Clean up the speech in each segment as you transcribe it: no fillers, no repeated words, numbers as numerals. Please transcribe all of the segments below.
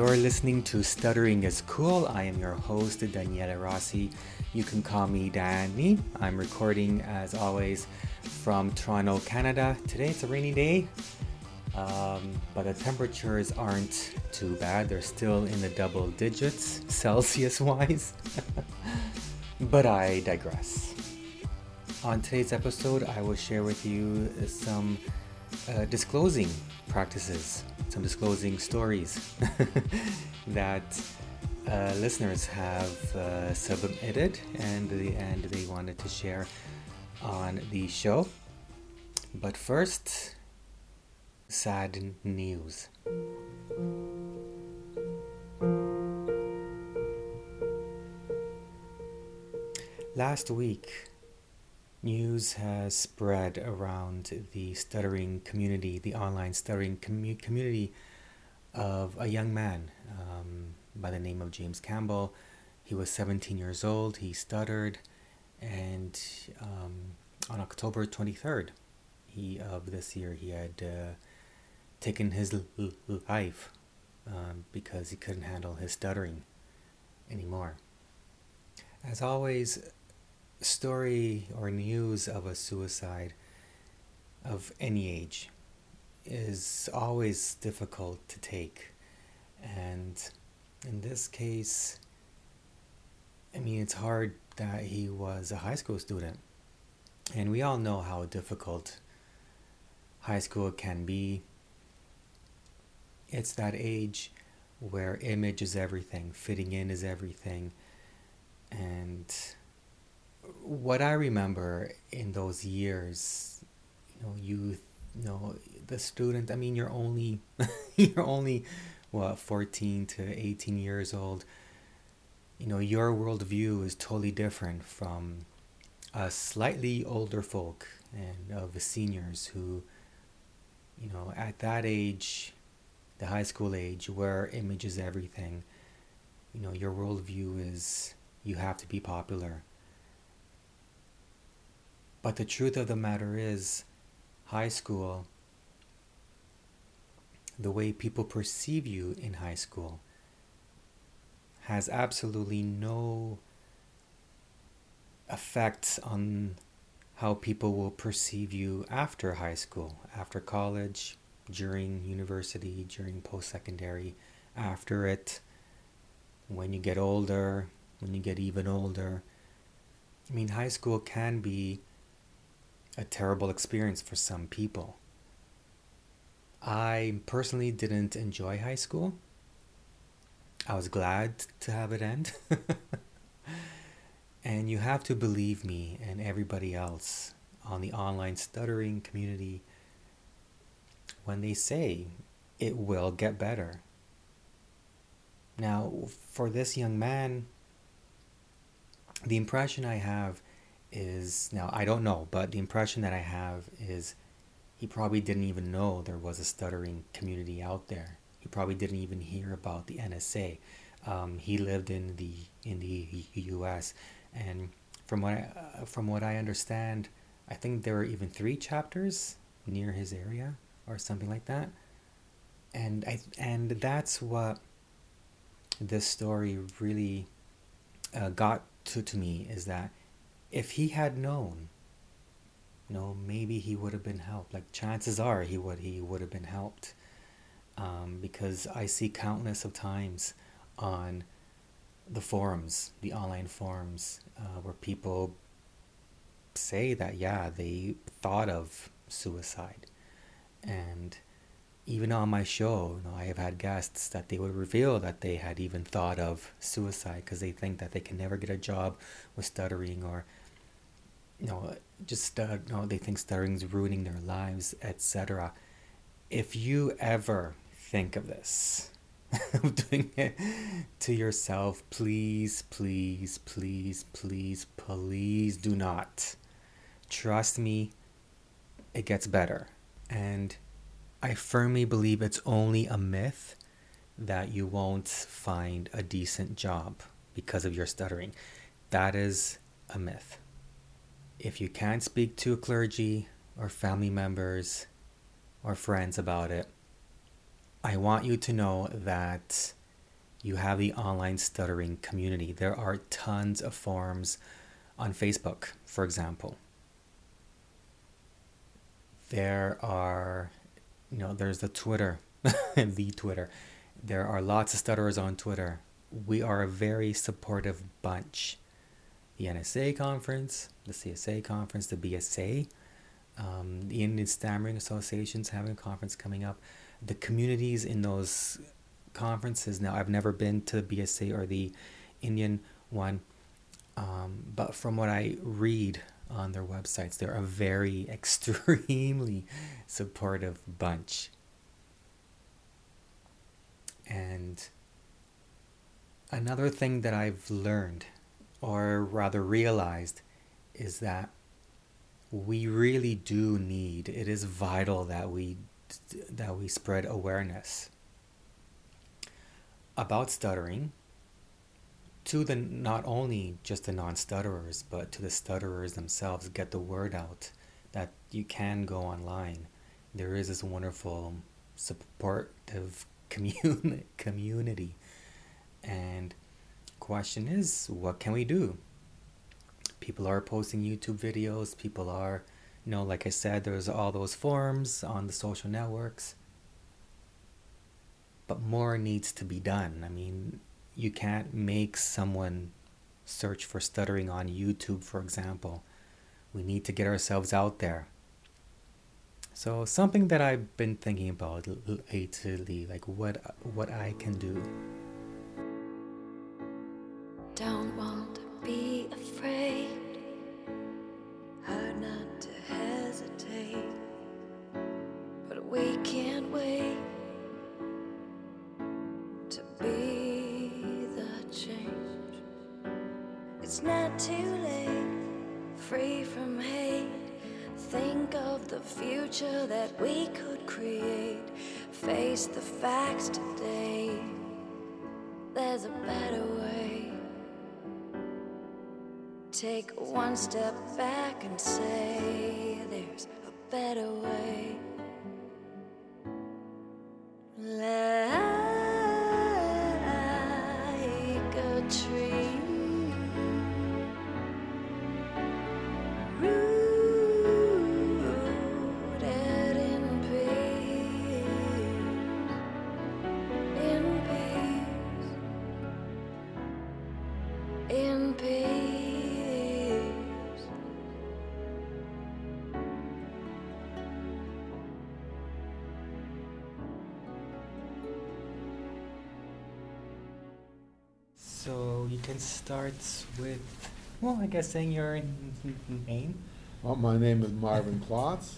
You're listening to Stuttering is Cool. I am your host, Daniela Rossi. You can call me Danny. I'm recording, as always, from Toronto, Canada. Today it's a rainy day, but the temperatures aren't too bad. They're still in the double digits, Celsius-wise. But I digress. On today's episode, I will share with you some disclosing practices, some disclosing stories that listeners have submitted and they wanted to share on the show. But first, sad news. Last week, news has spread around the stuttering community, the online stuttering community, of a young man by the name of James Campbell. He was 17 years old. He stuttered, and on October 23rd of this year, he had taken his life because he couldn't handle his stuttering anymore. As always, story or news of a suicide of any age is always difficult to take, and in this case, I mean, it's hard that he was a high school student, and we all know how difficult high school can be. It's that age where image is everything, fitting in is everything, and what I remember in those years, the student, I mean, you're only what, 14 to 18 years old. Your worldview is totally different from us slightly older folk and of seniors who, at that age, the high school age where image is everything, your worldview is you have to be popular. But the truth of the matter is, high school, the way people perceive you in high school, has absolutely no effects on how people will perceive you after high school, after college, during university, during post-secondary, after it, when you get older, when you get even older. I mean, high school can be a terrible experience for some people. I personally didn't enjoy high school. I was glad to have it end. And you have to believe me and everybody else on the online stuttering community when they say it will get better. Now, for this young man, the impression I have is, now I don't know, but the impression that I have is he probably didn't even know there was a stuttering community out there. He probably didn't even hear about the NSA. He lived in the U.S. and from what I understand, I think there were even 3 chapters near his area or something like that. And that's what this story really got to me, is that if he had known, maybe he would have been helped. Like, chances are he would have been helped, because I see countless of times on the forums, the online forums, where people say that, yeah, they thought of suicide. And even on my show, I have had guests that they would reveal that they had even thought of suicide because they think that they can never get a job with stuttering, or they think stuttering is ruining their lives, etc. If you ever think of this, of doing it to yourself, please do not. Trust me, it gets better. And I firmly believe it's only a myth that you won't find a decent job because of your stuttering. That is a myth. If you can't speak to clergy or family members or friends about it, I want you to know that you have the online stuttering community. There are tons of forums on Facebook, for example. There are, there's the Twitter, There are lots of stutterers on Twitter. We are a very supportive bunch. The NSA conference, the CSA conference, the BSA, the Indian Stammering Association's having a conference coming up. The communities in those conferences now, I've never been to the BSA or the Indian one, but from what I read on their websites, they're a very extremely supportive bunch. And another thing that I've learned, or rather realized, is that we really do need, it is vital that we spread awareness about stuttering to the, not only just the non-stutterers, but to the stutterers themselves. Get the word out that you can go online. There is this wonderful supportive community. And question is, what can we do? People are posting YouTube videos. People are, like I said, there's all those forums on the social networks. But more needs to be done. I mean, you can't make someone search for stuttering on YouTube, for example. We need to get ourselves out there. So something that I've been thinking about lately, like what I can do. Don't want to be afraid, hard not to hesitate, but we can't wait to be the change. It's not too late, free from hate, think of the future that we could create, face the facts today, there's a better way. Take one step back and say, there's a better way. Like a tree, rooted in peace. Starts with, I guess saying your name. Well, my name is Marvin Klotz.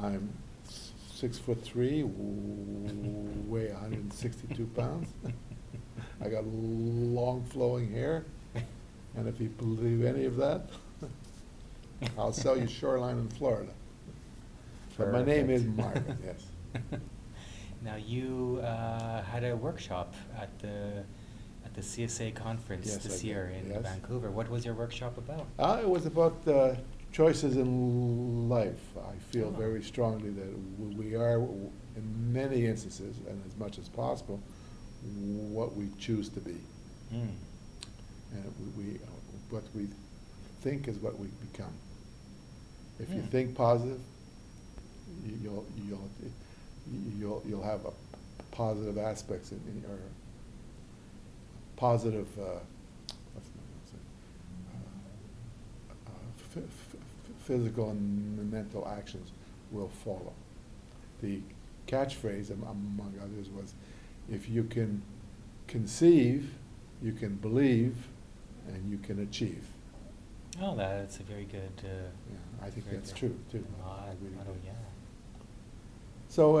I'm 6'3", weigh 162 pounds. I got long flowing hair, and if you believe any of that, I'll sell you shoreline in Florida. But my name is Marvin, yes. Now you had a workshop at the CSA conference this year in Vancouver. What was your workshop about? It was about choices in life. I feel very strongly that we are, in many instances, and as much as possible, what we choose to be. Mm. And we what we think is what we become. If you think positive, you'll have a positive aspects in your positive physical and mental actions will follow. The catchphrase, among others, was, if you can conceive, you can believe, and you can achieve. Oh, that's a very good... I think that's true, too. So,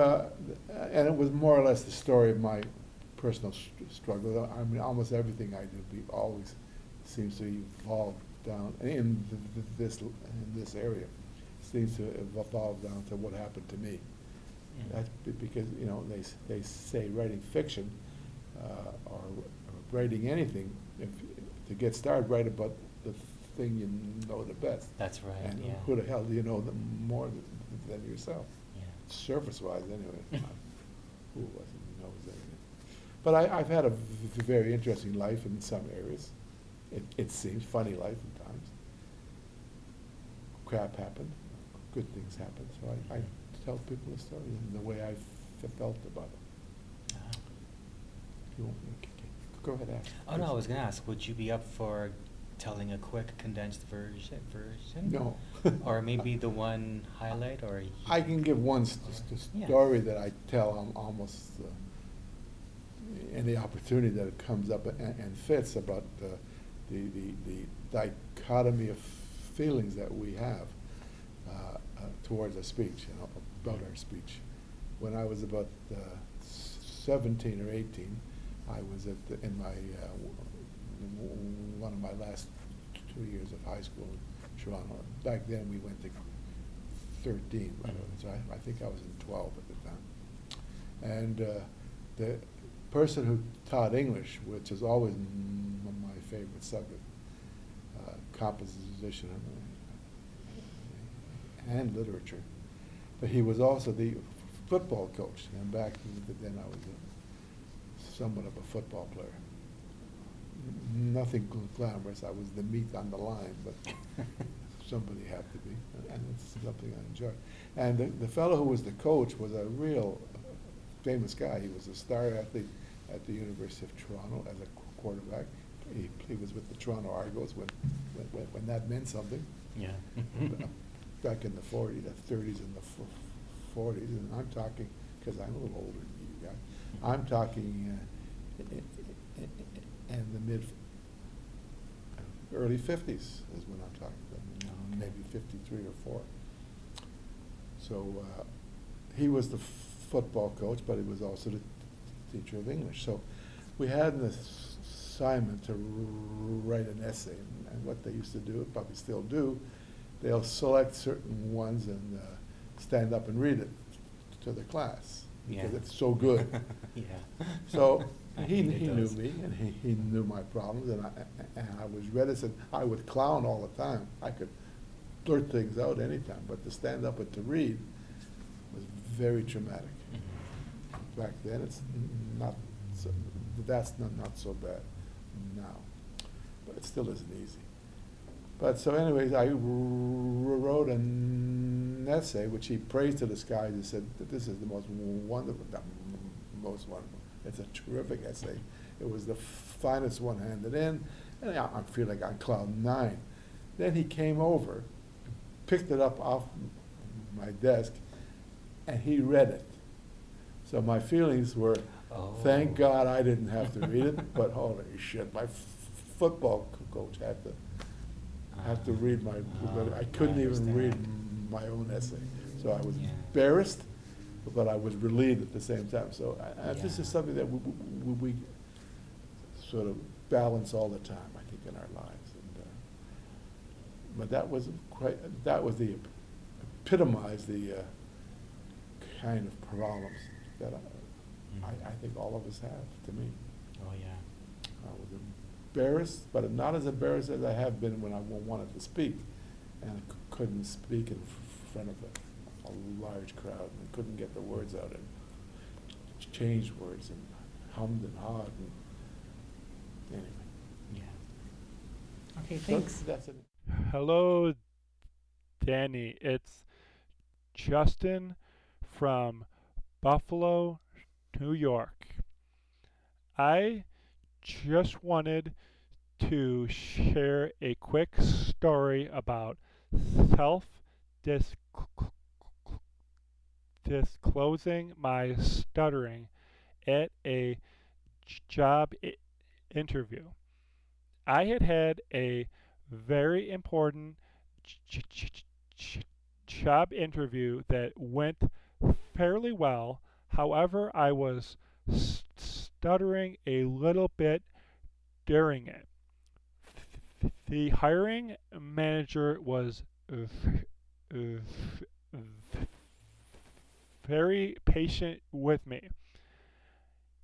and it was more or less the story of my personal struggle. I mean, almost everything I do always seems to evolve down in this area. Seems to evolve down to what happened to me. Mm. That's because they say writing fiction or writing anything, to get started, write about the thing you know the best. That's right. And who the hell do you know more than yourself? Yeah. Surface-wise, anyway. Who knows anything? But I've had a very interesting life in some areas. It seems funny life at times. Crap happened. Good things happened. So I tell people the story and the way I felt about it. If you want me to go ahead and ask. Oh, no, I was going to ask, would you be up for telling a quick, condensed version? No. Or maybe the one highlight? Or I can give one story that I tell almost any opportunity that it comes up and fits about the dichotomy of feelings that we have towards our speech and about our speech. When I was about 17 or 18, I was in one of my last 2 years of high school in Toronto. Back then we went to 13, right? So I think I was in 12 at the time. And the person who taught English, which is always my favorite subject, composition and literature, but he was also the football coach. And back then I was somewhat of a football player. Nothing glamorous. I was the meat on the line, but somebody had to be, and it's something I enjoyed. And the fellow who was the coach was a real famous guy. He was a star athlete at the University of Toronto as a quarterback. He was with the Toronto Argos when that meant something. Yeah. Back in the 40s, the 30s and the 40s, and I'm talking, because I'm a little older than you guys, I'm talking in the early 50s is when I'm talking about, maybe 53 or 4. So he was the football coach, but he was also the teacher of English. So we had an assignment to write an essay, and what they used to do, probably still do, they'll select certain ones and stand up and read it to the class because it's so good. Yeah. So he knew me and he knew my problems, and I was reticent. I would clown all the time. I could blurt things out anytime, but to stand up and to read was very traumatic. Mm-hmm. Back then, it's not. So, that's not so bad now, but it still isn't easy. But so anyways, I wrote an essay which he praised to the skies and said that this is the most wonderful. It's a terrific essay. It was the finest one handed in, and I feel like on cloud nine. Then he came over, picked it up off my desk, and he read it. So my feelings were, thank God I didn't have to read it, but holy shit, my football coach had to. I have to read my, I couldn't even read my own essay. So I was embarrassed, but I was relieved at the same time. So this is something that we sort of balance all the time, I think, in our lives. And, but that was the epitomized the kind of problems that I think all of us have, to me. Oh, yeah. I was embarrassed, but I'm not as embarrassed as I have been when I wanted to speak, and I couldn't speak in front of a large crowd, and couldn't get the words out, and changed words, and hummed and hawed, and anyway. Yeah. Okay, thanks. So that's it. Hello, Danny. It's Justin from Buffalo, New York. I just wanted to share a quick story about self-disclosing my stuttering at a job interview. I had a very important job interview that went fairly well. However, I was stuttering a little bit during it. The hiring manager was very patient with me.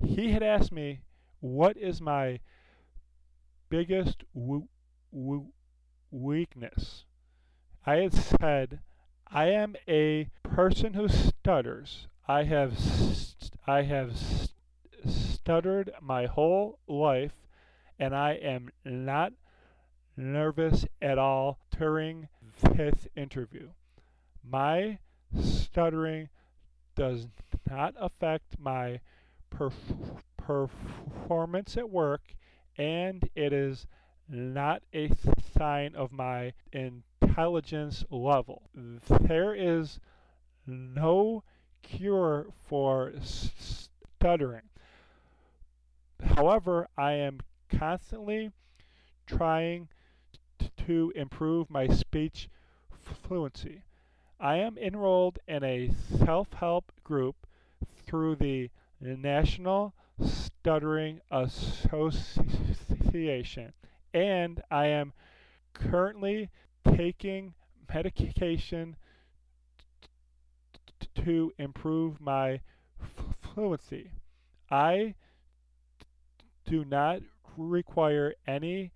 He had asked me, what is my biggest weakness? I had said, I am a person who stutters. I have stuttered my whole life, and I am not nervous at all during this interview. My stuttering does not affect my performance at work, and it is not a sign of my intelligence level. There is no cure for stuttering. However, I am constantly trying to improve my speech fluency. I am enrolled in a self-help group through the National Stuttering Association, and I am currently taking medication to improve my fluency. I do not require any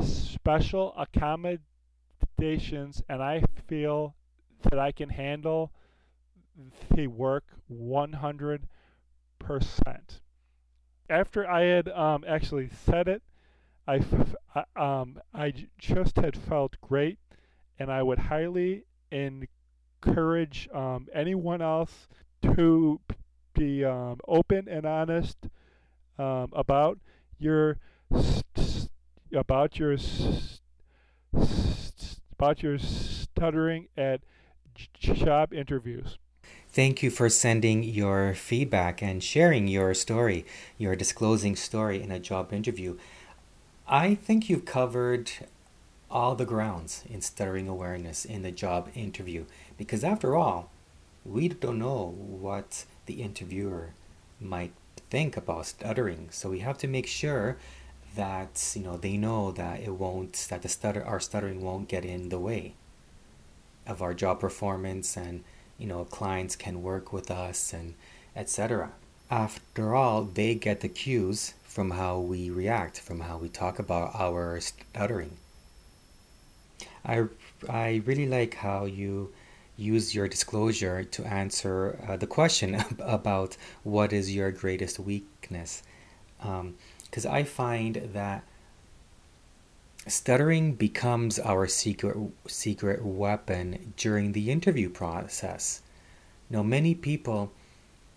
special accommodations, and I feel that I can handle the work 100%. After I had actually said it, I just had felt great, and I would highly encourage anyone else to be open and honest about your stuttering at job interviews. Thank you for sending your feedback and sharing your story, your disclosing story in a job interview. I think you've covered all the grounds in stuttering awareness in the job interview, because after all, we don't know what the interviewer might think about stuttering. So we have to make sure that, you know, they know that it won't, that the our stuttering won't get in the way of our job performance, and you know, clients can work with us, and etc. After all, they get the cues from how we react, from how we talk about our stuttering. I really like how you use your disclosure to answer the question about what is your greatest weakness, because I find that stuttering becomes our secret weapon during the interview process. You know, many people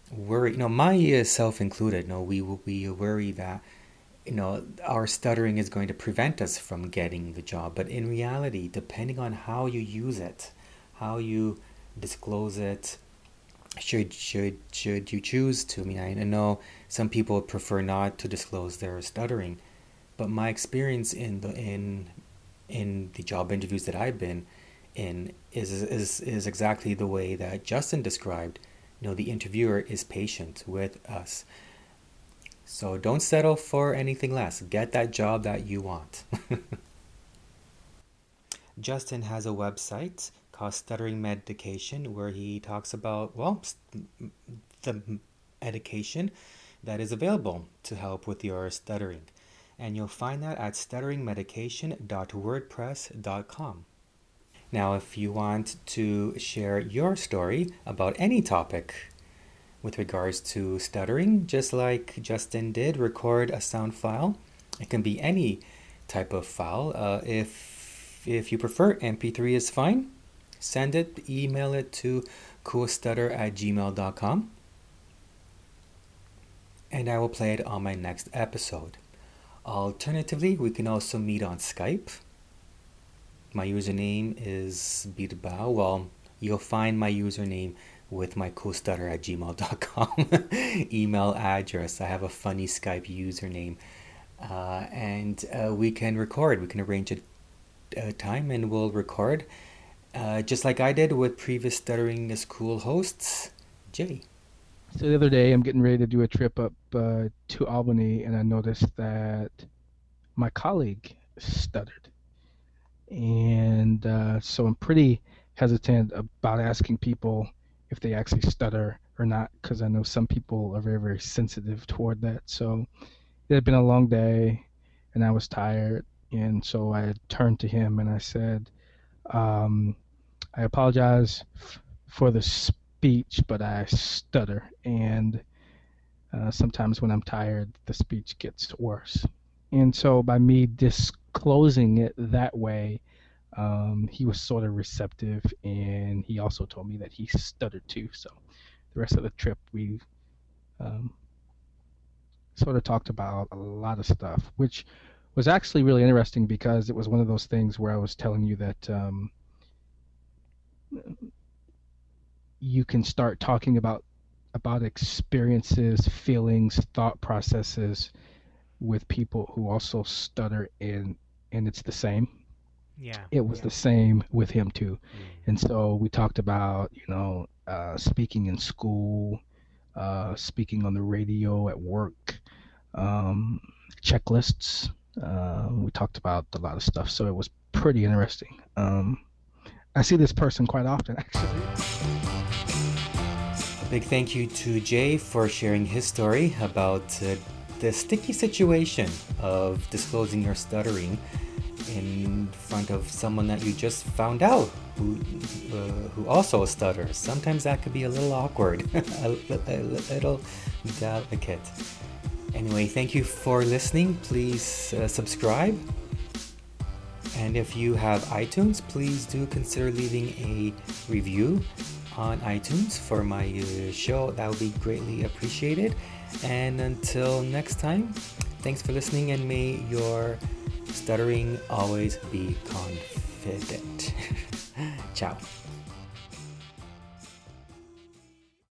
worry, you know, myself included, you know, we worry that, you know, our stuttering is going to prevent us from getting the job. But in reality, depending on how you use it, how you disclose it, should you choose to, I mean, I know some people prefer not to disclose their stuttering, but my experience in the job interviews that I've been in is exactly the way that Justin described. You know, the interviewer is patient with us. So don't settle for anything less. Get that job that you want. Justin has a website called Stuttering Medication, where he talks about, well, the medication that is available to help with your stuttering. And you'll find that at stutteringmedication.wordpress.com. Now, if you want to share your story about any topic with regards to stuttering, just like Justin did, record a sound file. It can be any type of file. If you prefer, MP3 is fine. Send it, email it to coolstutter@gmail.com. And I will play it on my next episode. Alternatively, we can also meet on Skype. My username is Birbao. Well, you'll find my username with my coolstutter@gmail.com email address. I have a funny Skype username. And we can record. We can arrange a time and we'll record. Just like I did with previous Stuttering is Cool hosts, Jay. So the other day, I'm getting ready to do a trip up to Albany, and I noticed that my colleague stuttered. And so I'm pretty hesitant about asking people if they actually stutter or not, because I know some people are very, very sensitive toward that. So it had been a long day, and I was tired, and so I turned to him and I said, I apologize for the speech, but I stutter, and Sometimes when I'm tired, the speech gets worse. And so by me disclosing it that way, he was sort of receptive, and he also told me that he stuttered too. So the rest of the trip, we sort of talked about a lot of stuff, which was actually really interesting because it was one of those things where I was telling you that you can start talking about experiences, feelings, thought processes with people who also stutter, and it's the same. Yeah, it was the same with him too. And so we talked about, you know, speaking in school, speaking on the radio, at work, checklists. We talked about a lot of stuff, so it was pretty interesting. I see this person quite often, actually. Big thank you to Jay for sharing his story about the sticky situation of disclosing your stuttering in front of someone that you just found out who also stutters. Sometimes that could be a little awkward, a little delicate. Anyway, thank you for listening. Please subscribe. And if you have iTunes, please do consider leaving a review on iTunes for my show. That would be greatly appreciated. And until next time, thanks for listening, and may your stuttering always be confident. Ciao.